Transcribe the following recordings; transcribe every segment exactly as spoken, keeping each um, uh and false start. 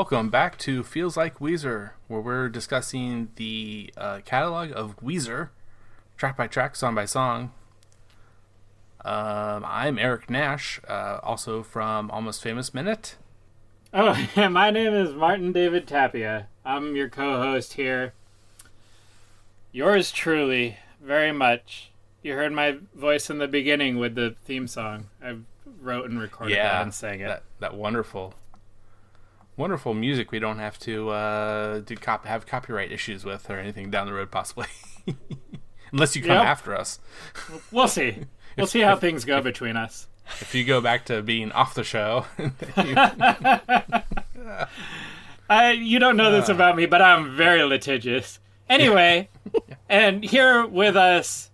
Welcome back to Feels Like Weezer, where we're discussing the uh, catalog of Weezer, track by track, song by song. Um, I'm Eric Nash, uh, also from Almost Famous Minute. Oh, yeah, my name is Martin David Tapia. I'm your co-host here. Yours truly, very much. You heard my voice in the beginning with the theme song. I wrote and recorded yeah, that and sang it. That, that wonderful... Wonderful music we don't have to uh, do cop- have copyright issues with or anything down the road, possibly. Unless you come yep. after us. We'll see. if, we'll see how if, things go if, between us. If you go back to being off the show. you... I, you don't know this about me, but I'm very litigious. Anyway, yeah. And here with us,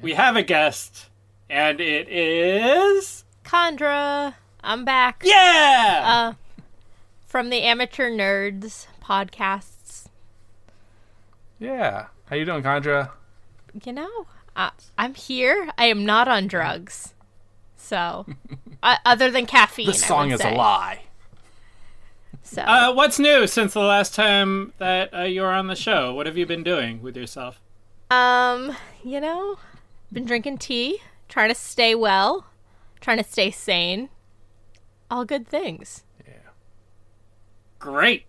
we have a guest, and it is... Chandra. I'm back. Yeah! Uh, From the Amateur Nerds podcasts. Yeah. How you doing, Chandra? You know, I, I'm here. I am not on drugs. So, uh, other than caffeine, this song is say. a lie. So, uh, what's new since the last time that uh, you were on the show? What have you been doing with yourself? Um, you know, been drinking tea, trying to stay well, trying to stay sane. All good things. Great.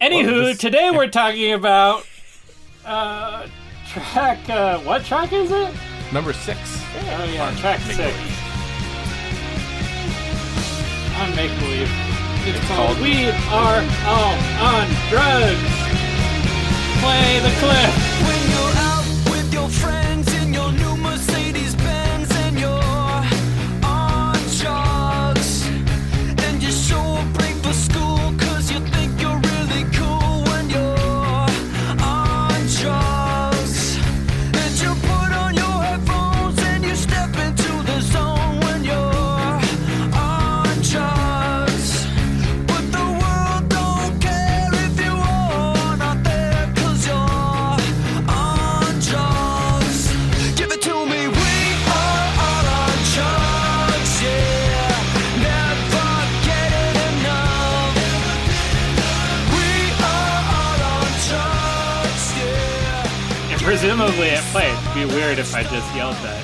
Anywho, today we're talking about uh, track. Uh, what track is it? Number six. Oh yeah, on track Make six. Believe. On Make Believe. It's, it's called, called We Are All on Drugs. Play the clip. When you're out with your friends in your new Mercedes-Benz and you're on drugs. Presumably it played. It'd be weird if I just yelled that.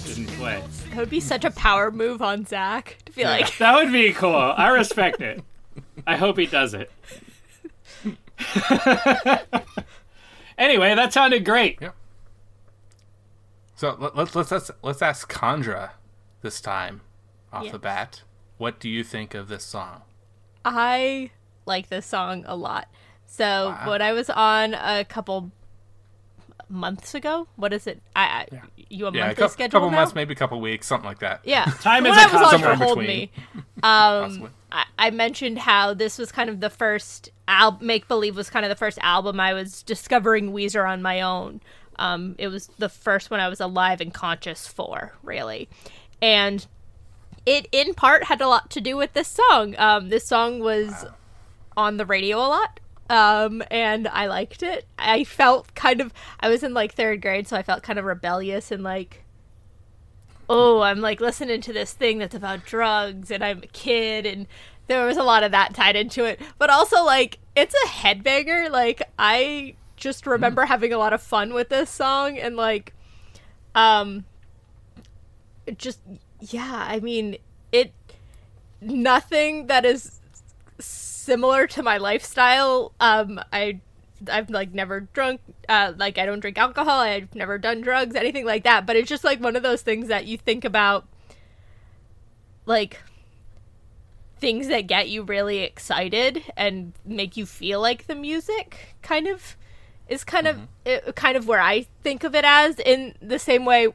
It didn't play. That would be such a power move on Zach to be yeah. like. That would be cool. I respect it. I hope he does it. Anyway, that sounded great. Yep. So let's let's let's let's ask Chandra this time off yes. the bat. What do you think of this song? I like this song a lot. So wow. when I was on a couple. months ago what is it I, I yeah. you a yeah, monthly a couple, schedule couple now? months maybe a couple weeks something like that yeah time when is I a was on for Hold Me, um I, I mentioned how this was kind of the first al- Make Believe was kind of the first album I was discovering Weezer on my own. Um it was the first one I was alive and conscious for, really, and it in part had a lot to do with this song. Um this song was wow. on the radio a lot. Um, and I liked it. I felt kind of, I was in like third grade, so I felt kind of rebellious and like, oh, I'm like listening to this thing that's about drugs and I'm a kid, and there was a lot of that tied into it. But also like, it's a headbanger. Like I just remember mm. having a lot of fun with this song and like, um, just, yeah, I mean, it, nothing that is similar to my lifestyle. um I I've like never drunk, uh like I don't drink alcohol, I've never done drugs, anything like that, but it's just like one of those things that you think about, like things that get you really excited and make you feel like the music kind of is kind mm-hmm. of it, kind of where I think of it as, in the same way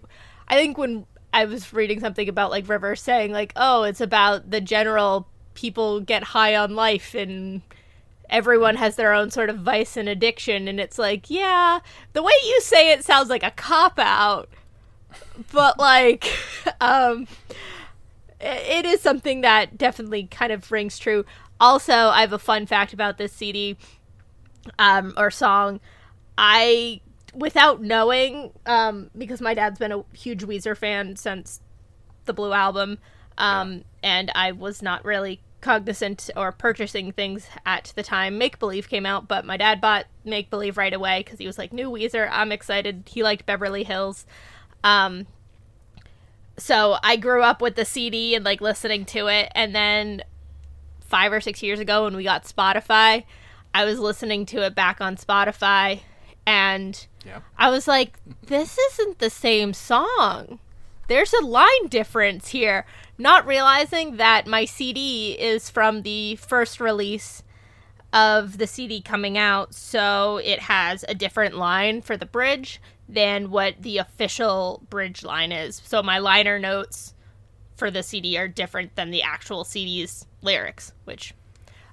I think when I was reading something about like River saying like, oh, it's about the general people get high on life and everyone has their own sort of vice and addiction, and it's like, yeah, the way you say it sounds like a cop-out, but like um it is something that definitely kind of rings true. Also, I have a fun fact about this C D um or song. I, without knowing, um because my dad's been a huge Weezer fan since the Blue Album, um yeah. and I was not really cognizant or purchasing things at the time Make Believe came out, but my dad bought Make Believe right away because he was like, new Weezer, I'm excited. He liked Beverly Hills. Um, so I grew up with the C D and like listening to it, and then five or six years ago when we got Spotify, I was listening to it back on Spotify, and yeah. I was like, this isn't the same song. There's a line difference here. Not realizing that my C D is from the first release of the C D coming out, so it has a different line for the bridge than what the official bridge line is. So my liner notes for the C D are different than the actual C D's lyrics, which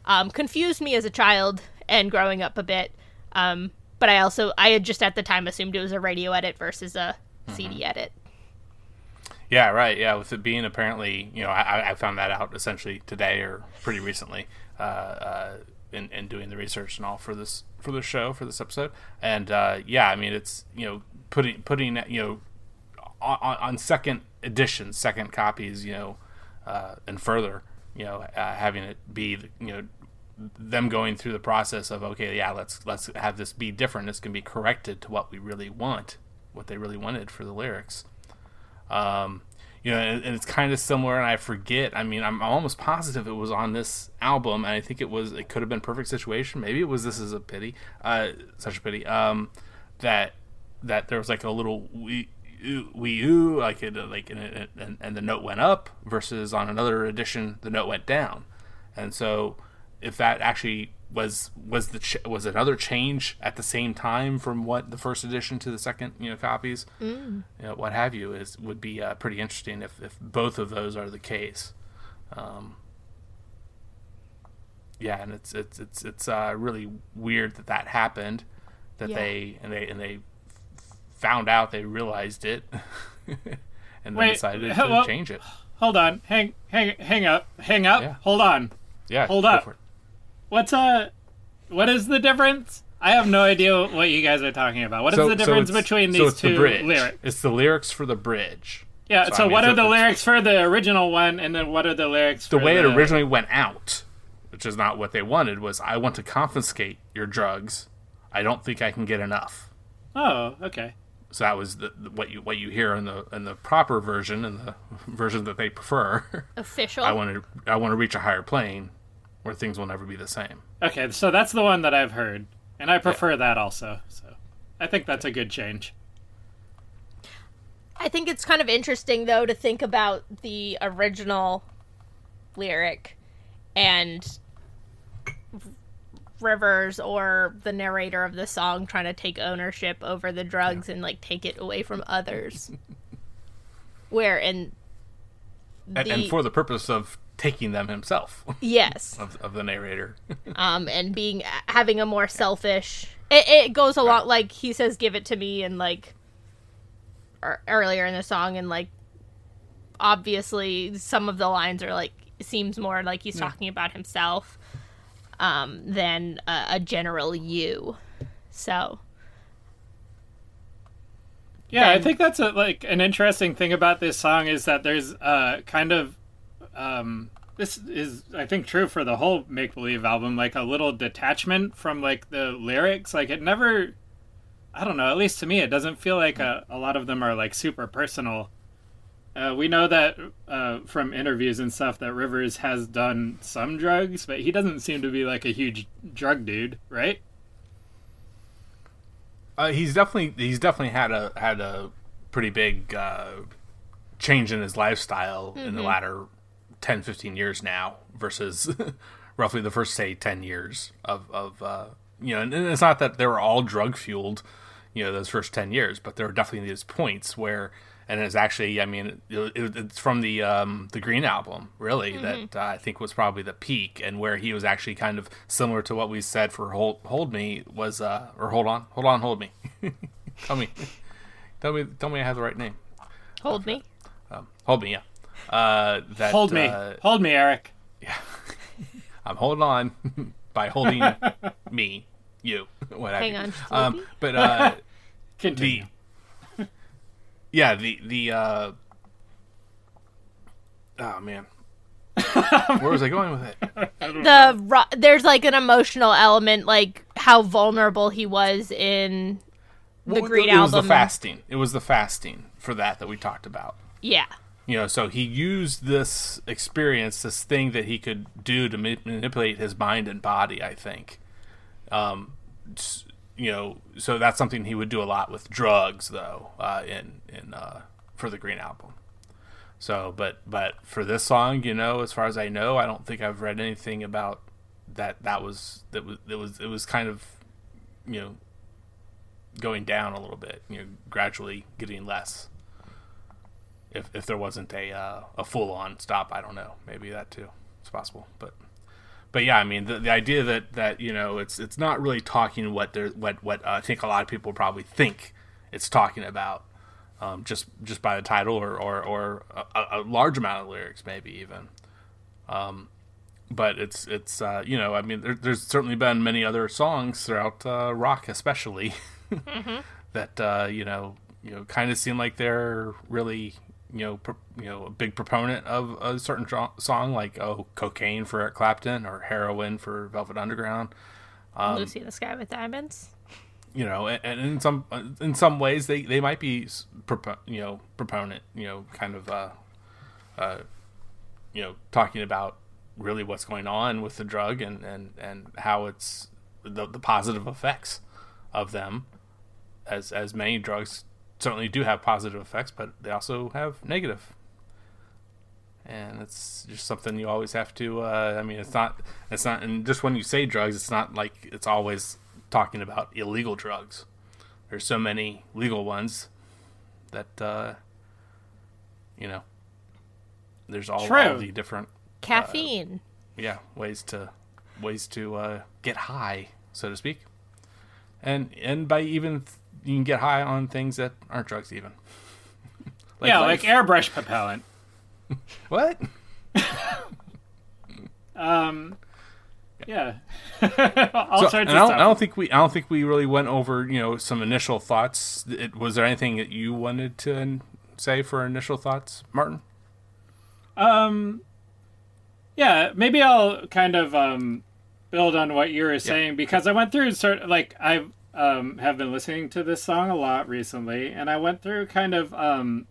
um, confused me as a child and growing up a bit. Um, but I also, I had just at the time assumed it was a radio edit versus a mm-hmm. C D edit. Yeah, right. Yeah, with it being apparently, you know, I, I found that out essentially today or pretty recently, uh, uh, in, in doing the research and all for this for the show for this episode. And uh, yeah, I mean, it's, you know, putting putting you know on, on second edition, second copies, you know, uh, and further, you know, uh, having it be, you know, them going through the process of okay, yeah, let's let's have this be different. This can be corrected to what we really want, what they really wanted for the lyrics. Um, you know, and, and it's kind of similar, and I forget, I mean, I'm almost positive it was on this album, and I think it was, it could have been Perfect Situation, maybe it was This Is a Pity, uh, Such a Pity, um, that, that there was like a little wee, ooh, wee, ooh, like, it, like, and, it, and, and the note went up, versus on another edition, the note went down, and so, if that actually was, was the, ch- was another change at the same time from what the first edition to the second, you know, copies, mm. you know, what have you, is, would be uh, pretty interesting if, if both of those are the case. Um, yeah. And it's, it's, it's, it's uh, really weird that that happened, that yeah. they, and they, and they found out, they realized it and Wait, they decided to well, change it. Hold on. Hang, hang, hang up, hang up. Yeah. Hold on. Yeah. Hold up. Go for it. What's uh, what is the difference? I have no idea what you guys are talking about. What is so, the difference so between these so it's two the bridge. lyrics? It's the lyrics for the bridge. Yeah, so, so I mean, what so are the lyrics for the original one, and then what are the lyrics for the... The way it originally went out, which is not what they wanted, was, I want to confiscate your drugs. I don't think I can get enough. Oh, okay. So that was the, the, what you what you hear in the in the proper version, in the version that they prefer. Official. I want to I want to reach a higher plane, where things will never be the same. Okay, so that's the one that I've heard, and I prefer yeah. that also. So I think that's a good change. I think it's kind of interesting, though, to think about the original lyric and Rivers or the narrator of the song trying to take ownership over the drugs yeah. and, like, take it away from others. Where in the... And, and for the purpose of taking them himself. Yes. of, of the narrator. um, and being, having a more selfish, it, it goes a lot, like, he says, give it to me, and, like, or, earlier in the song, and, like, obviously, some of the lines are, like, seems more like he's yeah. talking about himself um, than a, a general you. So. Yeah, then, I think that's, a, like, an interesting thing about this song is that there's uh, kind of, Um, this is, I think, true for the whole Make Believe album, like a little detachment from, like, the lyrics. Like, it never, I don't know, at least to me, it doesn't feel like a, a lot of them are, like, super personal. Uh, we know that uh, from interviews and stuff that Rivers has done some drugs, but he doesn't seem to be, like, a huge drug dude, right? Uh, he's definitely, he's definitely had a, had a pretty big uh, change in his lifestyle mm-hmm. in the latter ten, fifteen years now versus roughly the first, say, ten years of, of uh, you know, and, and it's not that they were all drug fueled, you know, those first ten years, but there are definitely these points where, and it's actually, I mean, it, it, it's from the, um, the Green album, really, mm-hmm. that uh, I think was probably the peak, and where he was actually kind of similar to what we said for Hold, Hold Me was, uh, or Hold On, Hold On, Hold Me. tell me, tell me, tell me I have the right name. Hold Me. Um, hold Me, yeah. Uh, that, hold me, uh, hold me, Eric. Yeah, I'm holding on by holding me, you, whatever. Hang on, um, but uh, continue. The, yeah, the the uh, oh man, Where was I going with it? The ro- there's like an emotional element, like how vulnerable he was in the well, Green it Album. It was the fasting. It was the fasting for that that we talked about. Yeah. You know, so he used this experience, this thing that he could do to manipulate his mind and body, I think. Um, you know, so that's something he would do a lot with drugs, though, uh, in in uh, for the Green Album. So, but but for this song, you know, as far as I know, I don't think I've read anything about that. That was that was it was it was kind of, you know, going down a little bit, you know, gradually getting less. If if there wasn't a uh, a full on stop, I don't know. Maybe that too. It's possible, but but yeah, I mean the the idea that, that you know it's it's not really talking what there what what uh, I think a lot of people probably think it's talking about, um, just just by the title or or, or a, a large amount of lyrics maybe even, um, but it's it's uh, you know I mean there, there's certainly been many other songs throughout uh, rock especially mm-hmm. that uh, you know you know kind of seem like they're really. You know, pro- you know, a big proponent of a certain jo- song, like oh, cocaine for Eric Clapton or heroin for Velvet Underground, um, Lucy in the Sky with Diamonds. You know, and, and in some in some ways, they, they might be propo- you know proponent, you know, kind of uh, uh, you know, talking about really what's going on with the drug and, and, and how it's the the positive effects of them, as as many drugs. Certainly do have positive effects, but they also have negative. And it's just something you always have to, uh, I mean, it's not, it's not, and just when you say drugs, it's not like it's always talking about illegal drugs. There's so many legal ones that, uh, you know, there's all, all the different. Caffeine. Uh, yeah, ways to, ways to uh, get high, so to speak. And, and by even... Th- You can get high on things that aren't drugs, even. like yeah, life. Like airbrush propellant. What? um, yeah. All so, sorts of I don't, stuff. I don't think we. I don't think we really went over. You know, some initial thoughts. It, was there anything that you wanted to say for initial thoughts, Martin? Um. Yeah, maybe I'll kind of um, build on what you were saying yeah. because I went through sort of like I've. Um, have been listening to this song a lot recently, and I went through kind of um,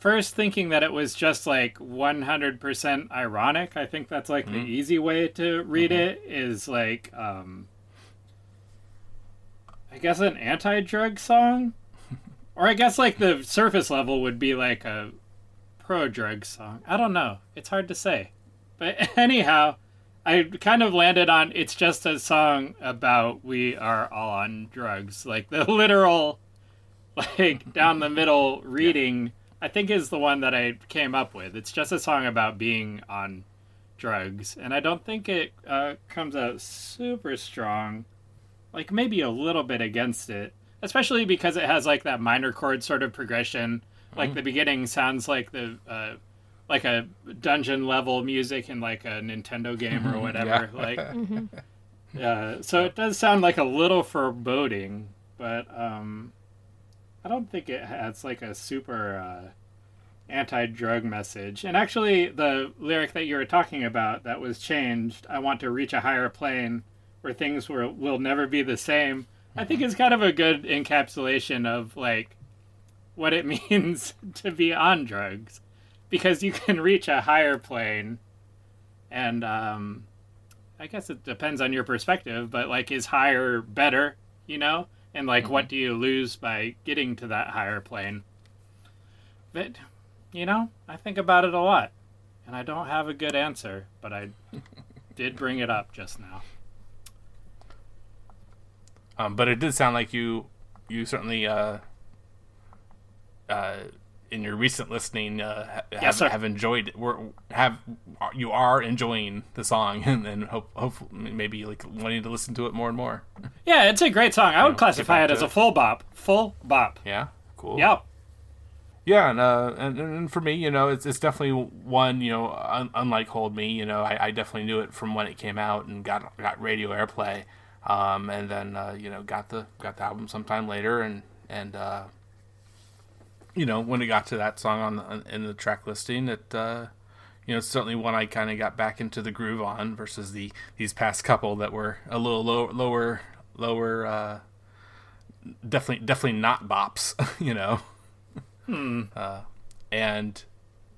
first thinking that it was just like one hundred percent ironic. I think that's like mm-hmm. the easy way to read mm-hmm. it is like, um, I guess an anti-drug song, or I guess like the surface level would be like a pro-drug song. I don't know. It's hard to say, but anyhow. I kind of landed on it's just a song about we are all on drugs. Like the literal, like down the middle reading, yeah. I think is the one that I came up with. It's just a song about being on drugs. And I don't think it uh, comes out super strong, like maybe a little bit against it, especially because it has like that minor chord sort of progression. Mm-hmm. Like the beginning sounds like the, uh, like a dungeon level music in like a Nintendo game or whatever. Yeah. Like, mm-hmm. uh, so it does sound like a little foreboding, but um, I don't think it has like a super uh, anti-drug message. And actually the lyric that you were talking about that was changed, I want to reach a higher plane where things were, will never be the same. Mm-hmm. I think it's kind of a good encapsulation of like what it means to be on drugs. Because you can reach a higher plane, and um, I guess it depends on your perspective, but, like, is higher better, you know? And, like, mm-hmm. what do you lose by getting to that higher plane? But, you know, I think about it a lot, and I don't have a good answer, but I did bring it up just now. Um, but it did sound like you, you certainly, uh... uh in your recent listening, uh, have, yes, have enjoyed we're, have you are enjoying the song, and then hope, hope maybe like wanting to listen to it more and more. Yeah, it's a great song. I you would know, classify it as it. a full bop, full bop. Yeah, cool. Yeah, yeah, and uh, and, and for me, you know, it's it's definitely one. You know, un- unlike Hold Me, you know, I, I definitely knew it from when it came out and got got radio airplay, um, and then uh, you know got the got the album sometime later, and and. Uh, You know, when it got to that song on the, in the track listing, it uh, you know, it's certainly one I kind of got back into the groove on versus the these past couple that were a little low, lower, lower, uh, definitely, definitely not bops, you know. Hmm. Uh, and,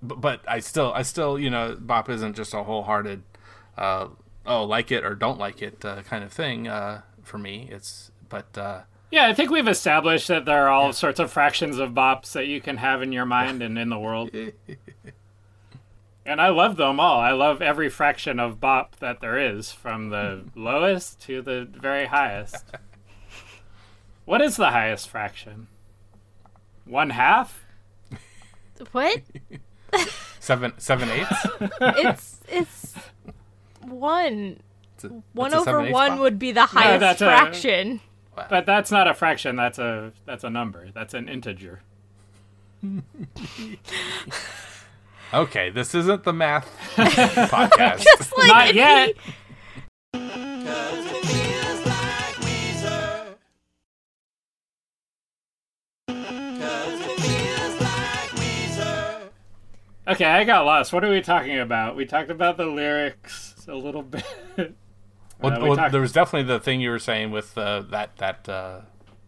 but, but I still, I still, you know, bop isn't just a wholehearted, uh, oh, like it or don't like it uh, kind of thing uh, for me. It's, but, uh, yeah, I think we've established that there are all yeah. sorts of fractions of bops that you can have in your mind and in the world. And I love them all. I love every fraction of bop that there is, from the lowest to the very highest. What is the highest fraction? One half? What? seven seven eighths? It's it's one. It's a, one it's over one bop. Would be the highest no, fraction. A, But that's not a fraction. That's a that's a number. That's an integer. Okay, this isn't the math podcast. Just like not yet. Be... Cause it feels like Weezer. Cause it feels like Weezer. Okay, I got lost. What are we talking about? We talked about the lyrics a little bit. Well, uh, we well talked- there was definitely the thing you were saying with uh, that that uh,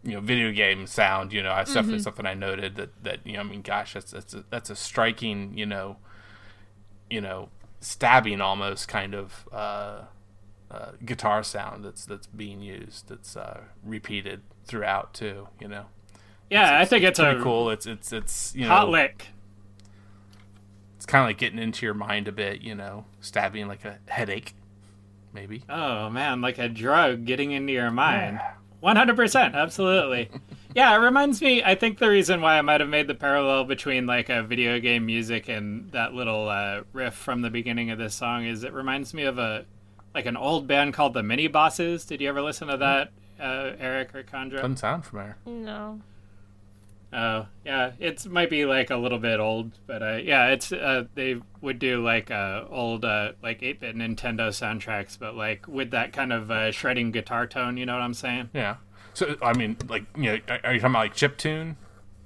you know video game sound. You know, that's mm-hmm. definitely something I noted that, that you know. I mean, gosh, that's that's a, that's a striking you know, you know, stabbing almost kind of uh, uh, guitar sound that's that's being used. That's uh, repeated throughout too. You know. Yeah, it's, I think it's, it's a pretty cool. It's it's it's you know hot lick. It's kind of like getting into your mind a bit. You know, stabbing like a headache. Maybe. Oh, man, like a drug getting into your mind. Yeah. one hundred percent, absolutely. Yeah, it reminds me, I think the reason why I might have made the parallel between, like, a video game music and that little uh, riff from the beginning of this song is it reminds me of, a like, an old band called the Mini Bosses. Did you ever listen to that, uh, Eric or Chandra? Doesn't sound familiar. No. Oh, yeah, it might be, like, a little bit old, but, uh, yeah, it's, uh, they would do, like, uh, old, uh, like, eight-bit Nintendo soundtracks, but, like, with that kind of, uh, shredding guitar tone, you know what I'm saying? Yeah. So, I mean, like, you know, are you talking about, like, chiptune,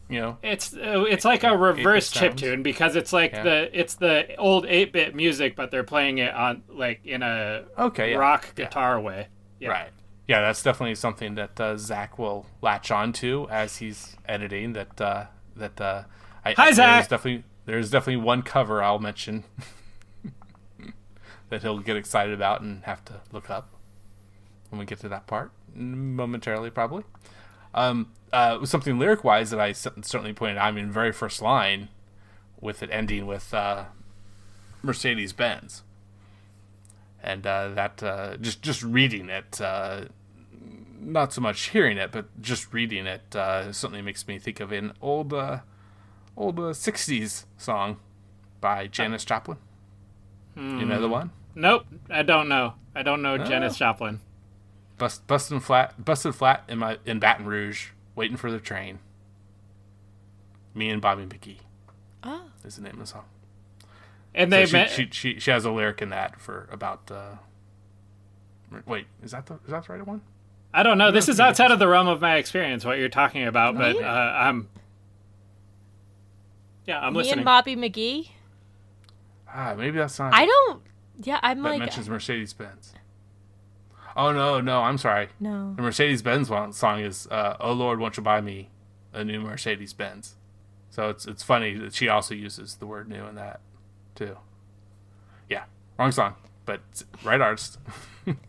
you know? It's, uh, it's like a reverse chiptune, because it's, like, yeah. the, it's the old eight-bit music, but they're playing it on, like, in a okay, yeah. rock guitar yeah. way. Yeah. Right. Yeah, that's definitely something that uh, Zach will latch on to as he's editing. That uh, that uh, I, hi Zach. There's definitely there's definitely one cover I'll mention that he'll get excited about and have to look up when we get to that part momentarily, probably. Um, uh, something lyric wise that I certainly pointed out. I mean, very first line with it ending with uh, Mercedes-Benz. And uh, that uh, just just reading it, uh, not so much hearing it, but just reading it uh, certainly makes me think of an old uh, old uh, sixties song by Janis Joplin. Hmm. You know the one? Nope, I don't know. I don't know oh. Janis Joplin. Bust, bustin' flat, busted flat in my in Baton Rouge, waiting for the train. Me and Bobby McGee oh. is the name of the song. And so they she, met... she, she she has a lyric in that for about uh, wait is that the is that the right one? I don't know. This is outside of the realm of my experience what you're talking about, but uh, I'm yeah I'm Me listening. Me and Bobby McGee. Ah, maybe that's not. I don't. Yeah, I'm that like. That mentions Mercedes-Benz. Oh no, no, I'm sorry. No. The Mercedes-Benz song is uh, "Oh Lord, won't you buy me a new Mercedes-Benz?" So it's it's funny that she also uses the word "new" in that. Too. Yeah, wrong song, but right artist.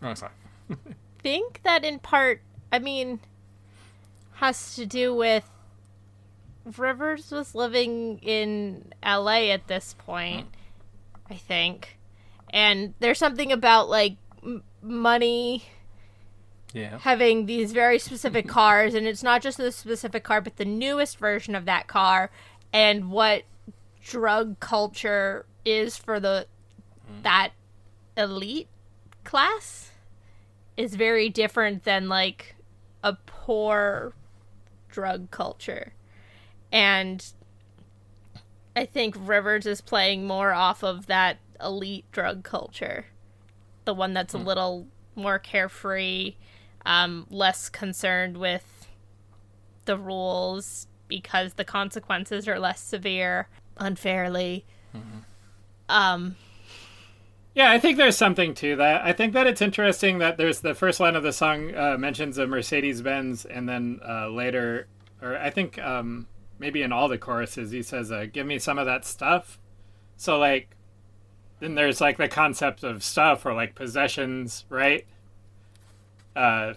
Wrong song. Think that in part, I mean, has to do with Rivers was living in L A at this point, mm. I think, and there's something about like m- money. Yeah. Having these very specific cars, and it's not just the specific car, but the newest version of that car, and what drug culture is for the that elite class is very different than like a poor drug culture, and I think Rivers is playing more off of that elite drug culture, the one that's mm. a little more carefree, um, less concerned with the rules because the consequences are less severe unfairly. Mm-hmm. Um, yeah, I think there's something to that. I think that it's interesting that there's the first line of the song uh, mentions a Mercedes-Benz, and then uh, later, or I think um, maybe in all the choruses, he says, uh, give me some of that stuff. So, like, then there's, like, the concept of stuff or, like, possessions, right? Uh,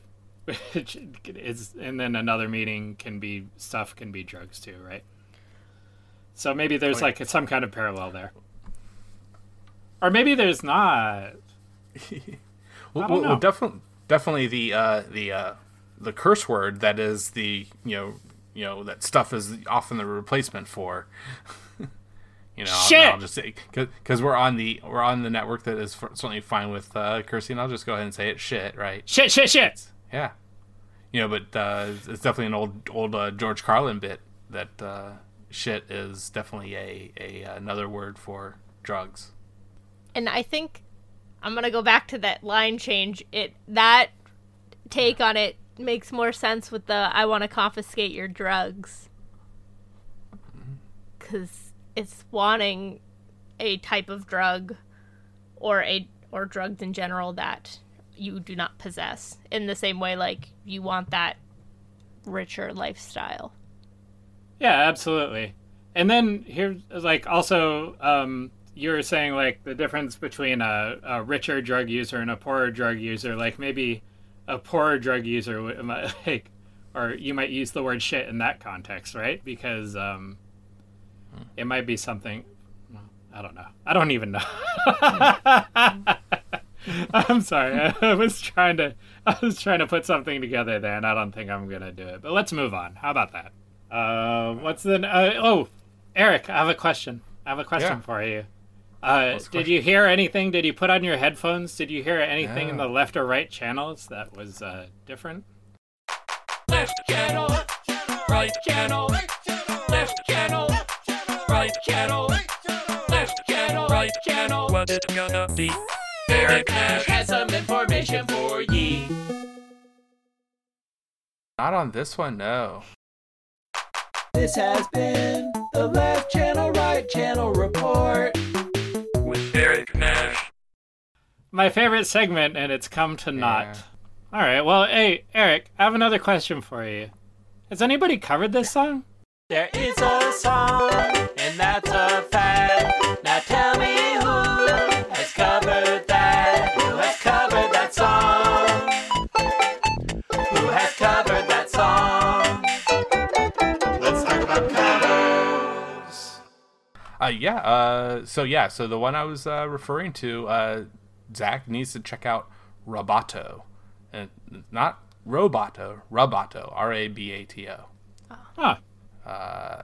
which is, and then another meaning can be, stuff can be drugs too, right? So maybe there's, oh, yeah. like, some kind of parallel there. Or maybe there's not. well, well, well definitely, definitely the uh, the uh, the curse word that is the you know you know that stuff is often the replacement for. you know, Shit. I'll, I'll just say because we're on the we're on the network that is certainly fine with uh, cursing. I'll just go ahead and say it. Shit, right? Shit, shit, shit. It's, yeah, you know, but uh, it's definitely an old old uh, George Carlin bit that uh, shit is definitely a, a another word for drugs. And I think I'm going to go back to that line change. It That take on it makes more sense with the I want to confiscate your drugs. Because it's wanting a type of drug or a or drugs in general that you do not possess. In the same way, like, you want that richer lifestyle. Yeah, absolutely. And then here's, like, also... Um, you were saying, like, the difference between a, a richer drug user and a poorer drug user. Like, maybe a poorer drug user, might, like, or you might use the word shit in that context, right? Because um, it might be something... I don't know. I don't even know. I'm sorry. I was trying to I was trying to put something together there, and I don't think I'm going to do it. But let's move on. How about that? Uh, what's the... Uh, oh, Eric, I have a question. I have a question yeah. for you. Uh, did you hear anything? Did you put on your headphones? Did you hear anything yeah. in the left or right channels that was uh, different? Left channel, right channel, left channel, right channel, left channel, right channel. What it's gonna be? Eric Nash has some information for ye. Not on this one, no. This has been the Left Channel, Right Channel Report. Eric Nash. My favorite segment, and it's come to yeah. naught. All right, well, hey, Eric, I have another question for you. Has anybody covered this song? There is a song, and that's a fact. Now tell me who has covered that. Who has covered that song? Who has covered that song? Let's talk about covers. Uh, yeah, uh, so yeah, so the one I was uh, referring to, uh, Zach needs to check out Roboto. And not Roboto, Roboto, R A B A T O. Huh. Uh,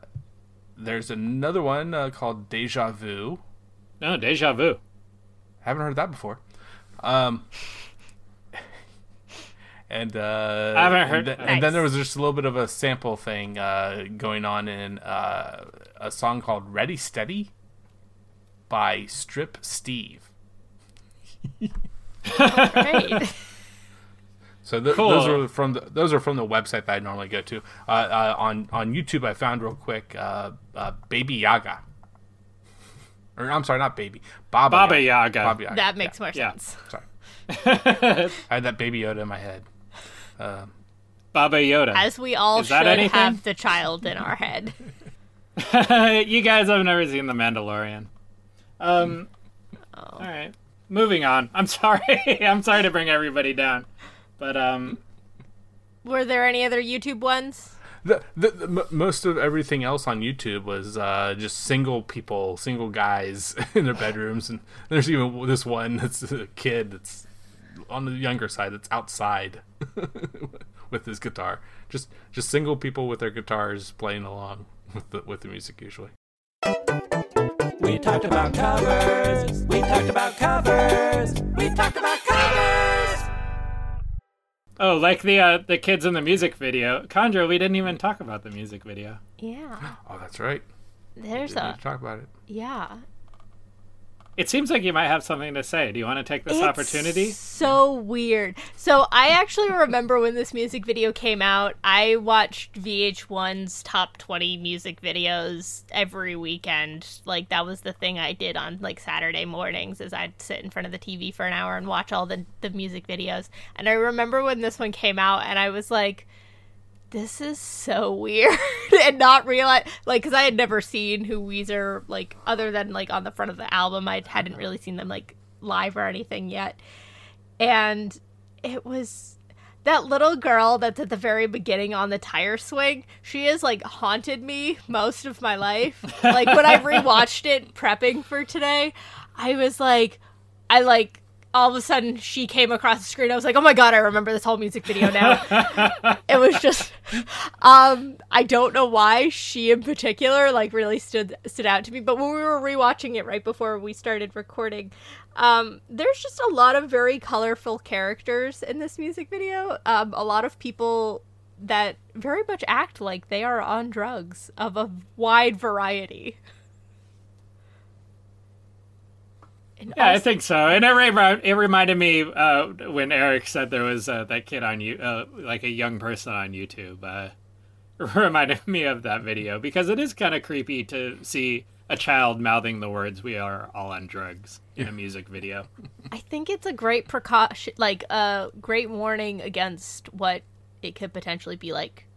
there's another one uh, called Deja Vu. No, Deja Vu. Haven't heard that before. Um, and uh, I haven't heard. And, th- nice. And then there was just a little bit of a sample thing uh, going on in uh, a song called Ready Steady by Strip Steve. Oh, great. So th- cool. those are from the, those are from the website that I normally go to. Uh, uh, on on YouTube, I found real quick uh, uh, Baby Yaga, or I'm sorry, not Baby Baba, Baba Yaga. Yaga. Baba Yaga. That makes yeah. more yeah. sense. Sorry, I had that Baby Yoda in my head. Um, Baba Yoda. As we all is should have the child in our head. You guys have never seen the Mandalorian. Um, oh. All right. Moving on. I'm sorry. I'm sorry to bring everybody down. But, um... Were there any other YouTube ones? The, the, the m- most of everything else on YouTube was uh, just single people, single guys in their bedrooms. And there's even this one that's a kid that's on the younger side that's outside with his guitar. Just just single people with their guitars playing along with the, with the music usually. We talked about covers. We talked about covers. We talked about covers. Oh, like the uh, the kids in the music video. Chandra, we didn't even talk about the music video. Yeah. Oh, that's right. There's we didn't a... need to talk about it. Yeah. It seems like you might have something to say. Do you want to take this it's opportunity? So weird. So I actually remember when this music video came out, I watched V H one's top twenty music videos every weekend. Like, that was the thing I did on, like, Saturday mornings, is I'd sit in front of the T V for an hour and watch all the, the music videos. And I remember when this one came out, and I was like, this is so weird, and not realize, like, because I had never seen who Weezer, like, other than, like, on the front of the album. I hadn't really seen them, like, live or anything yet. And it was that little girl that's at the very beginning on the tire swing. She has, like, haunted me most of my life. Like, when I rewatched it prepping for today, I was like, I, like, all of a sudden she came across the screen. I was like, oh my God, I remember this whole music video now. It was just, um, I don't know why she in particular, like, really stood, stood out to me. But when we were rewatching it right before we started recording, um, there's just a lot of very colorful characters in this music video. Um, a lot of people that very much act like they are on drugs of a wide variety. And yeah, also- I think so. And it, re- it reminded me uh, when Eric said there was uh, that kid on you, uh, like a young person on YouTube, uh, reminded me of that video, because it is kind of creepy to see a child mouthing the words "We are all on drugs" in a music video. I think it's a great precaution, like a uh, great warning against what it could potentially be like,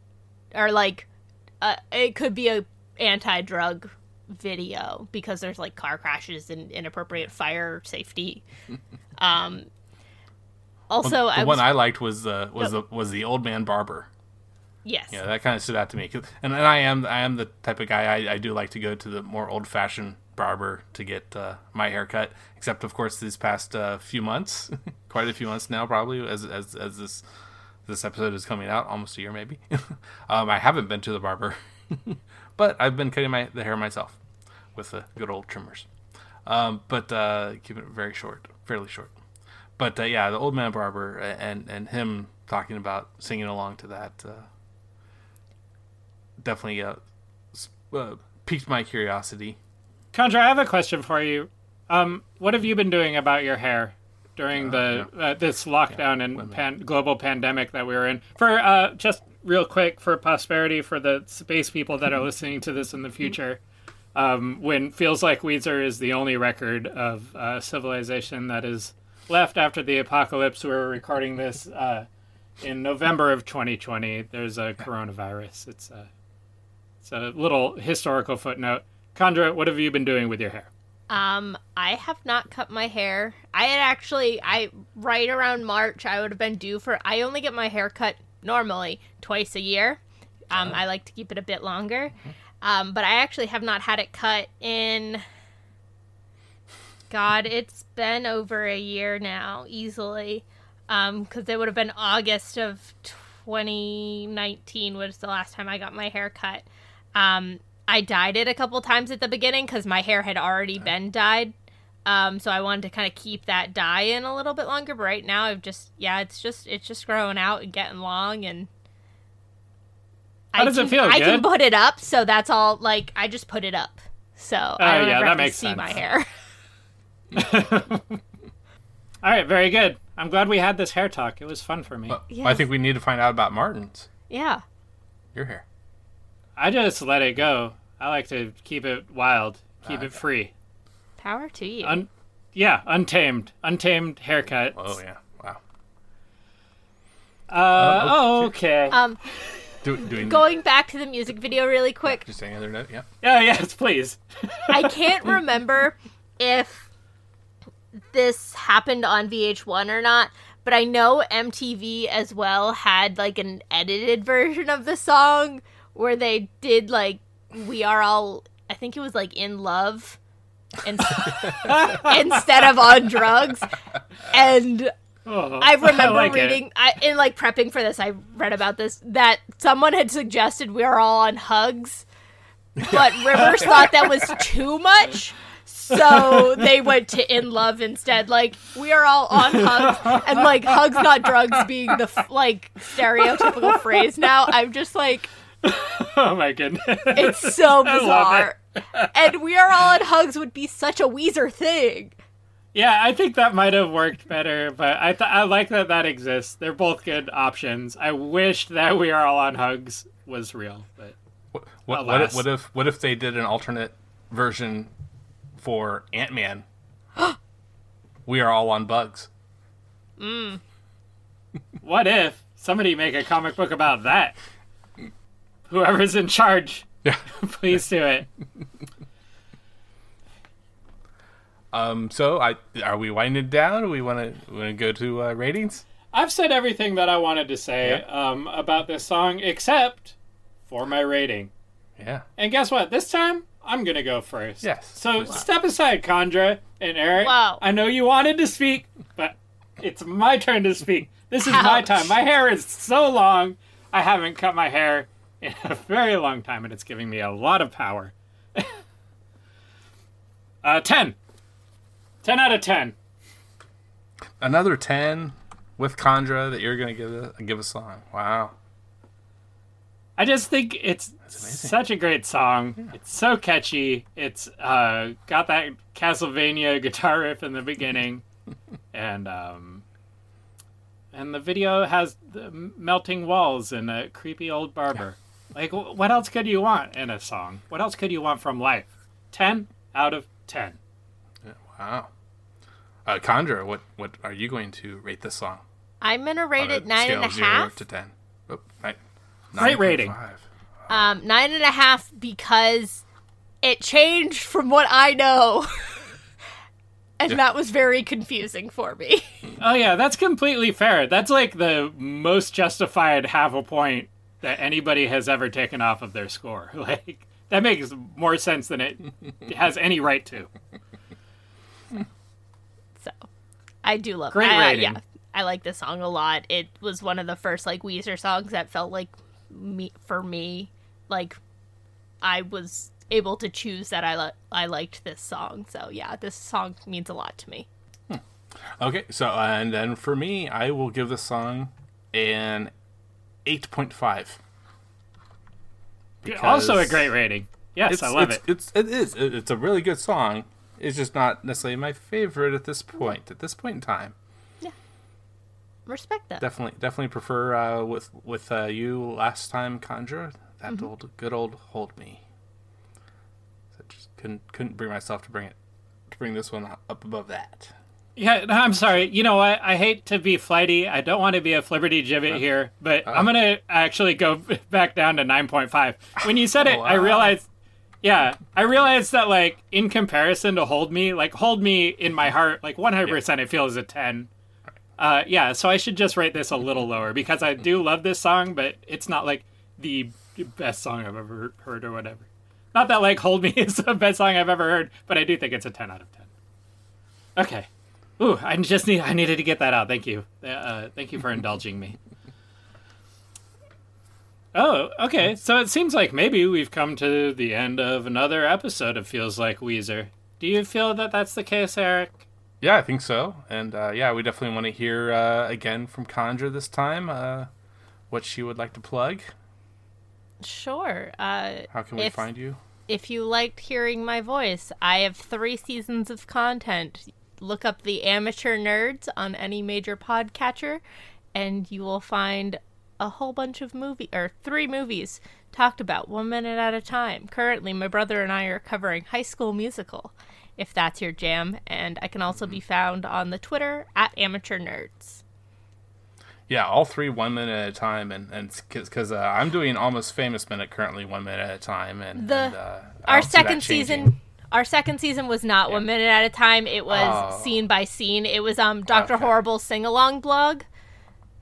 or like uh, it could be a anti-drug video, because there's, like, car crashes and inappropriate fire safety. Um, also, well, the I was, one I liked was uh, was no. the was the old man barber. Yes, yeah, that kind of stood out to me. And, and I am I am the type of guy, I, I do like to go to the more old fashioned barber to get uh, my haircut. Except, of course, these past uh, few months, quite a few months now, probably as as as this this episode is coming out, almost a year maybe. um, I haven't been to the barber, but I've been cutting my the hair myself with the good old trimmers, um, but uh, keeping it very short, fairly short. But uh, yeah, the old man barber and and him talking about singing along to that uh, definitely uh, uh, piqued my curiosity. Chandra, I have a question for you. Um, what have you been doing about your hair during uh, the yeah. uh, this lockdown yeah, and pan- global pandemic that we were in? For uh, just real quick, for prosperity, for the space people that are listening to this in the future. Um, when Feels Like Weezer is the only record of uh, civilization that is left after the apocalypse. We're recording this uh, in November of twenty twenty. There's a coronavirus. It's a, it's a little historical footnote. Chandra, what have you been doing with your hair? Um, I have not cut my hair. I had actually, I right around March, I would have been due for, I only get my hair cut normally twice a year. Um, I like to keep it a bit longer. Mm-hmm. Um, but I actually have not had it cut in, God, it's been over a year now, easily. Um, because it would have been August of twenty nineteen was the last time I got my hair cut. Um, I dyed it a couple times at the beginning because my hair had already been dyed. Um, so I wanted to kind of keep that dye in a little bit longer. But right now, I've just, yeah, it's just, it's just growing out and getting long and... How does I can, it feel? I good? can put it up, so that's all. Like, I just put it up, so oh, I don't yeah, ever that have makes to see sense. my hair. All right, very good. I'm glad we had this hair talk. It was fun for me. Well, yes. I think we need to find out about Martin's. Yeah, your hair. I just let it go. I like to keep it wild, keep okay. it free. Power to you. Un- yeah, untamed, untamed haircut. Oh yeah, wow. Uh, uh oh, okay. Um. Do, doing... Going back to the music video really quick. Just any other note, yeah. Yeah, yes, please. I can't remember if this happened on V H one or not, but I know M T V as well had, like, an edited version of the song where they did, like, We Are All, I think it was, like, In Love and, instead of On Drugs. And... Oh, I remember I like reading, I, in like prepping for this, I read about this, that someone had suggested We Are All on Hugs, but Rivers thought that was too much, so they went to In Love instead, like, We Are All on Hugs, and like, Hugs Not Drugs being the, like, stereotypical phrase now. I'm just like, oh my goodness. It's so bizarre. And We Are All in Hugs would be such a Weezer thing. Yeah, I think that might have worked better, but I th- I like that that exists. They're both good options. I wish that We Are All on Hugs was real, but what what, what, if, what if what if they did an alternate version for Ant-Man? We Are All on Bugs. Mm. What if somebody make a comic book about that? Whoever's in charge, yeah. Please do it. Um, so, I, are we winding down? Do we want to want to go to uh, ratings? I've said everything that I wanted to say yep. um, about this song, except for my rating. Yeah. And guess what? This time, I'm going to go first. Yes. So, wow. Step aside, Chandra and Eric. Wow. I know you wanted to speak, but it's my turn to speak. This is Ouch. my time. My hair is so long. I haven't cut my hair in a very long time, and it's giving me a lot of power. uh, ten. ten out of ten. Another ten with Chandra that you're going to give a, give a song. Wow. I just think it's such a great song. Yeah. It's so catchy. It's uh, got that Castlevania guitar riff in the beginning. and um, and the video has the melting walls and a creepy old barber. Like, what else could you want in a song? What else could you want from life? ten out of ten. Wow. Uh, Chandra, what, what are you going to rate this song? I'm going to rate it nine and a half. to ten. Oh, nine, nine Great rating. Oh. Um, nine and a half because it changed from what I know. and yeah. That was very confusing for me. Oh, yeah, that's completely fair. That's like the most justified half a point that anybody has ever taken off of their score. Like, that makes more sense than it has any right to. So, I do love Great it. Rating. I, yeah, I like this song a lot. It was one of the first like Weezer songs that felt like me for me. Like I was able to choose that I li- I liked this song. So yeah, this song means a lot to me. Hmm. Okay, so and then for me, I will give this song an eight point five. Also a great rating. Yes, I love it's, it. It's it is it's a really good song. It's just not necessarily my favorite at this point. At this point in time, yeah, respect that. Definitely, definitely prefer uh, with with uh, you last time, Chandra. That mm-hmm. old, good old Hold Me. So just couldn't couldn't bring myself to bring it to bring this one up above that. Yeah, no, I'm sorry. You know what? I, I hate to be flighty. I don't want to be a flibbertigibbet uh, here, but uh, I'm gonna actually go back down to nine point five. When you said oh, it, wow. I realized. Yeah, I realized that, like, in comparison to Hold Me, like, Hold Me in my heart, like, one hundred percent yeah. It feels a ten. Uh, yeah, so I should just rate this a little lower, because I do love this song, but it's not, like, the best song I've ever heard or whatever. Not that, like, Hold Me is the best song I've ever heard, but I do think it's a ten out of ten. Okay. Ooh, I just need, I needed to get that out. Thank you. Uh, thank you for indulging me. Oh, okay. So it seems like maybe we've come to the end of another episode of Feels Like Weezer. Do you feel that that's the case, Eric? Yeah, I think so. And uh, yeah, we definitely want to hear uh, again from Chandra this time uh, what she would like to plug. Sure. Uh, How can we if, find you? If you liked hearing my voice, I have three seasons of content. Look up the Amateur Nerds on any major podcatcher, and you will find a whole bunch of movie or three movies talked about one minute at a time. Currently, my brother and I are covering High School Musical, if that's your jam. And I can also be found on the Twitter at Amateur Nerds. Yeah, all three one minute at a time, and and because uh, I'm doing Almost Famous Minute currently one minute at a time, and the and, uh, our second season. Our second season was not yeah. one minute at a time. It was oh. scene by scene. It was um Doctor Okay. Horrible's sing along blog.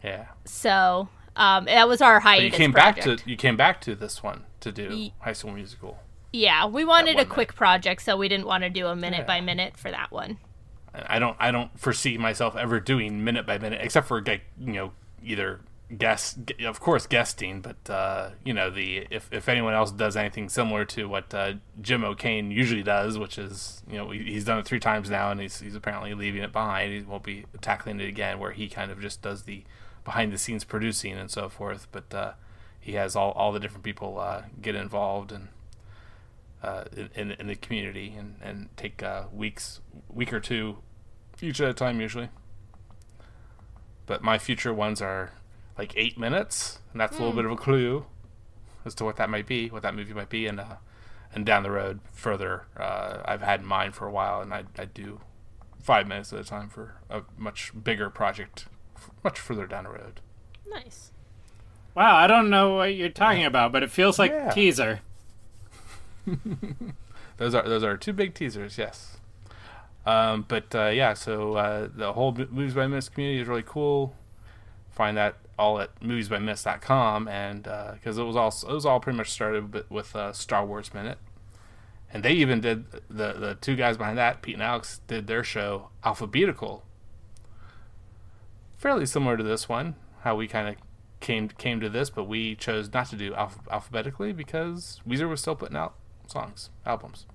Yeah. So. Um, that was our hiatus. But you came project. back to you came back to this one to do Ye- High School Musical. Yeah, we wanted a quick minute. project, so we didn't want to do a minute yeah. by minute for that one. I don't I don't foresee myself ever doing minute by minute, except for like, you know either guest of course guesting, but uh, you know the if, if anyone else does anything similar to what uh, Jim O'Kane usually does, which is you know he's done it three times now, and he's he's apparently leaving it behind. He won't be tackling it again, where he kind of just does the behind the scenes producing and so forth, but uh, he has all, all the different people uh, get involved, and uh, in in the community, and and take uh, weeks, week or two, each at a time usually. But my future ones are like eight minutes, and that's mm. a little bit of a clue as to what that might be, what that movie might be, and uh, and down the road further, uh, I've had mine for a while, and I I do five minutes at a time for a much bigger project, much further down the road. Nice. Wow, I don't know what you're talking about, but it feels like yeah. a teaser. Those are those are two big teasers, yes. Um, but uh, yeah, so uh, the whole Movies by Mist community is really cool. Find that all at movies by mist dot com, and because uh, it was all it was all pretty much started with uh, Star Wars Minute, and they even did the the two guys behind that, Pete and Alex, did their show Alphabetical. Fairly similar to this one, how we kind of. Came came to this, but we chose not to do alph- alphabetically because Weezer was still putting out songs, albums.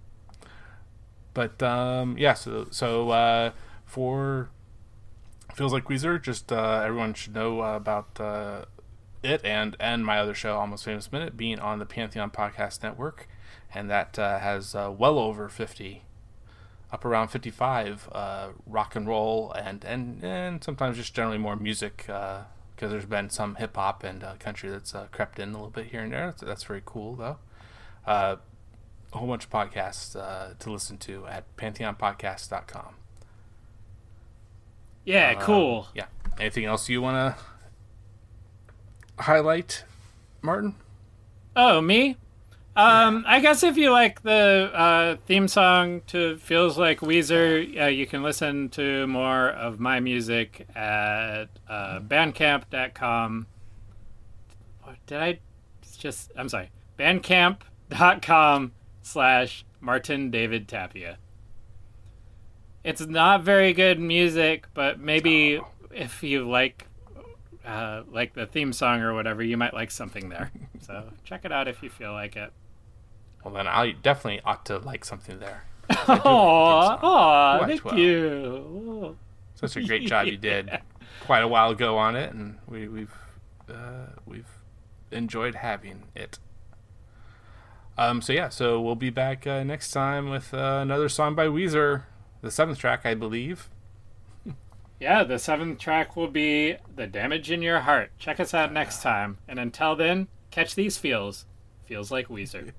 But um, yeah, so so uh, for Feels Like Weezer, just uh, everyone should know uh, about uh, it and and my other show, Almost Famous Minute, being on the Pantheon Podcast Network, and that uh, has uh, well over fifty, up around fifty-five uh, rock and roll and and and sometimes just generally more music. Uh, Because there's been some hip hop and uh, country that's uh, crept in a little bit here and there. That's, that's very cool, though. Uh, a whole bunch of podcasts uh, to listen to at pantheon podcast dot com. Yeah, uh, cool. Yeah. Anything else you want to highlight, Martin? Oh, me? Um, yeah. I guess if you like the uh, theme song to Feels Like Weezer, uh, you can listen to more of my music at uh, bandcamp dot com. Did I just... I'm sorry. bandcamp dot com slash Martin David Tapia. It's not very good music, but maybe oh. if you like... Uh, like the theme song or whatever, you might like something there. So check it out if you feel like it. Well, then I definitely ought to like something there. Aww, aww, thank well. you. Such a great job yeah. you did quite a while ago on it, and we, we've uh, we've enjoyed having it. Um. So yeah, so we'll be back uh, next time with uh, another song by Weezer, the seventh track, I believe. Yeah, the seventh track will be The Damage in Your Heart. Check us out next time. And until then, catch these feels. Feels like Weezer.